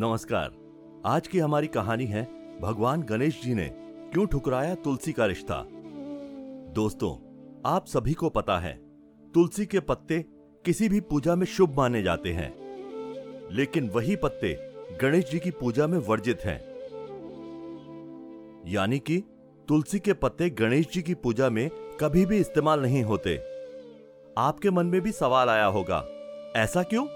नमस्कार। आज की हमारी कहानी है भगवान गणेश जी ने क्यों ठुकराया तुलसी का रिश्ता। दोस्तों, आप सभी को पता है तुलसी के पत्ते किसी भी पूजा में शुभ माने जाते हैं, लेकिन वही पत्ते गणेश जी की पूजा में वर्जित हैं। यानी कि तुलसी के पत्ते गणेश जी की पूजा में कभी भी इस्तेमाल नहीं होते। आपके मन में भी सवाल आया होगा, ऐसा क्यों?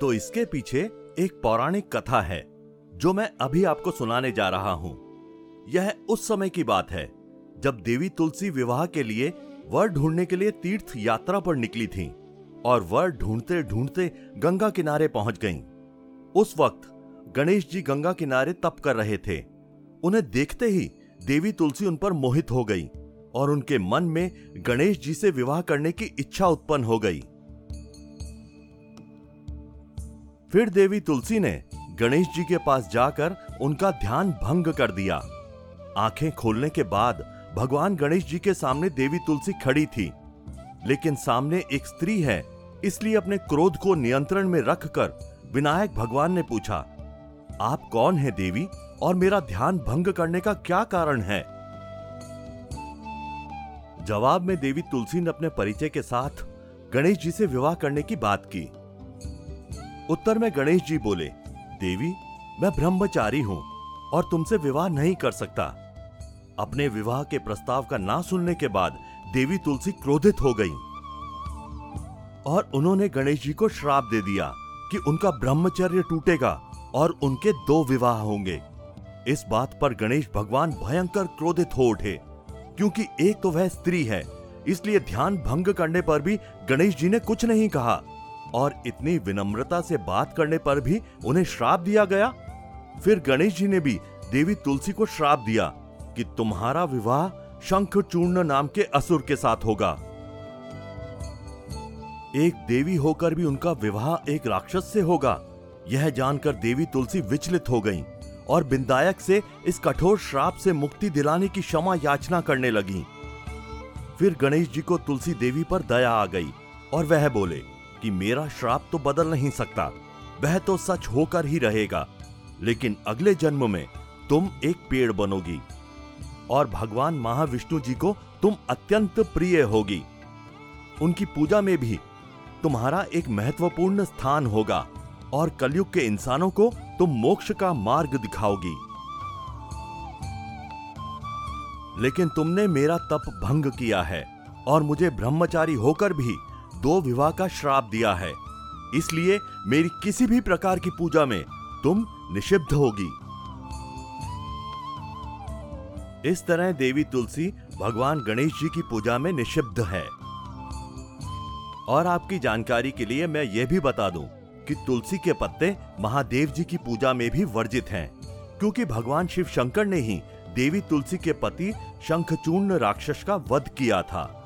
तो इसके पीछे एक पौराणिक कथा है जो मैं अभी आपको सुनाने जा रहा हूं। यह उस समय की बात है जब देवी तुलसी विवाह के लिए वर ढूंढने के लिए तीर्थ यात्रा पर निकली थीं और वर ढूंढते ढूंढते गंगा किनारे पहुंच गईं। उस वक्त गणेश जी गंगा किनारे तप कर रहे थे। उन्हें देखते ही देवी तुलसी उन पर मोहित हो गई और उनके मन में गणेश जी से विवाह करने की इच्छा उत्पन्न हो गई। फिर देवी तुलसी ने गणेश जी के पास जाकर उनका ध्यान भंग कर दिया। आंखें खोलने के बाद भगवान गणेश जी के सामने देवी तुलसी खड़ी थी, लेकिन सामने एक स्त्री है, इसलिए अपने क्रोध को नियंत्रण में रखकर विनायक भगवान ने पूछा, आप कौन हैं देवी और मेरा ध्यान भंग करने का क्या कारण है? जवाब में देवी तुलसी ने अपने परिचय के साथ गणेश जी से विवाह करने की बात की। उत्तर में गणेश जी बोले, देवी मैं ब्रह्मचारी हूं और तुमसे विवाह नहीं कर सकता। अपने विवाह के प्रस्ताव का ना सुनने के बाद देवी तुलसी क्रोधित हो गई और उन्होंने गणेश जी को श्राप दे दिया कि उनका ब्रह्मचर्य टूटेगा और उनके दो विवाह होंगे। इस बात पर गणेश भगवान भयंकर क्रोधित हो उठे, क्योंकि एक तो वह स्त्री है, इसलिए ध्यान भंग करने पर भी गणेश जी ने कुछ नहीं कहा और इतनी विनम्रता से बात करने पर भी उन्हें श्राप दिया गया। फिर गणेश जी ने भी देवी तुलसी को श्राप दिया कि तुम्हारा विवाह शंखचूर्ण नाम के असुर के साथ होगा। एक देवी होकर भी उनका विवाह एक राक्षस से होगा। यह जानकर देवी तुलसी विचलित हो गईं और विनायक से इस कठोर श्राप से मुक्ति दिलाने की क्षमा याचना करने लगीं। फिर गणेश जी को तुलसी देवी पर दया आ गई और वह बोले कि मेरा श्राप तो बदल नहीं सकता, वह तो सच होकर ही रहेगा, लेकिन अगले जन्म में तुम एक पेड़ बनोगी और भगवान महाविष्णु जी को तुम अत्यंत प्रिय होगी। उनकी पूजा में भी तुम्हारा एक महत्वपूर्ण स्थान होगा और कलयुग के इंसानों को तुम मोक्ष का मार्ग दिखाओगी। लेकिन तुमने मेरा तप भंग किया है और मुझे ब्रह्मचारी होकर भी दो विवाह का श्राप दिया है, इसलिए मेरी किसी भी प्रकार की पूजा में तुम निषिद्ध होगी। इस तरह देवी तुलसी भगवान गणेश जी की पूजा में निषिद्ध है। और आपकी जानकारी के लिए मैं यह भी बता दूं कि तुलसी के पत्ते महादेव जी की पूजा में भी वर्जित हैं, क्योंकि भगवान शिव शंकर ने ही देवी तुलसी के पति शंखचूर्ण राक्षस का वध किया था।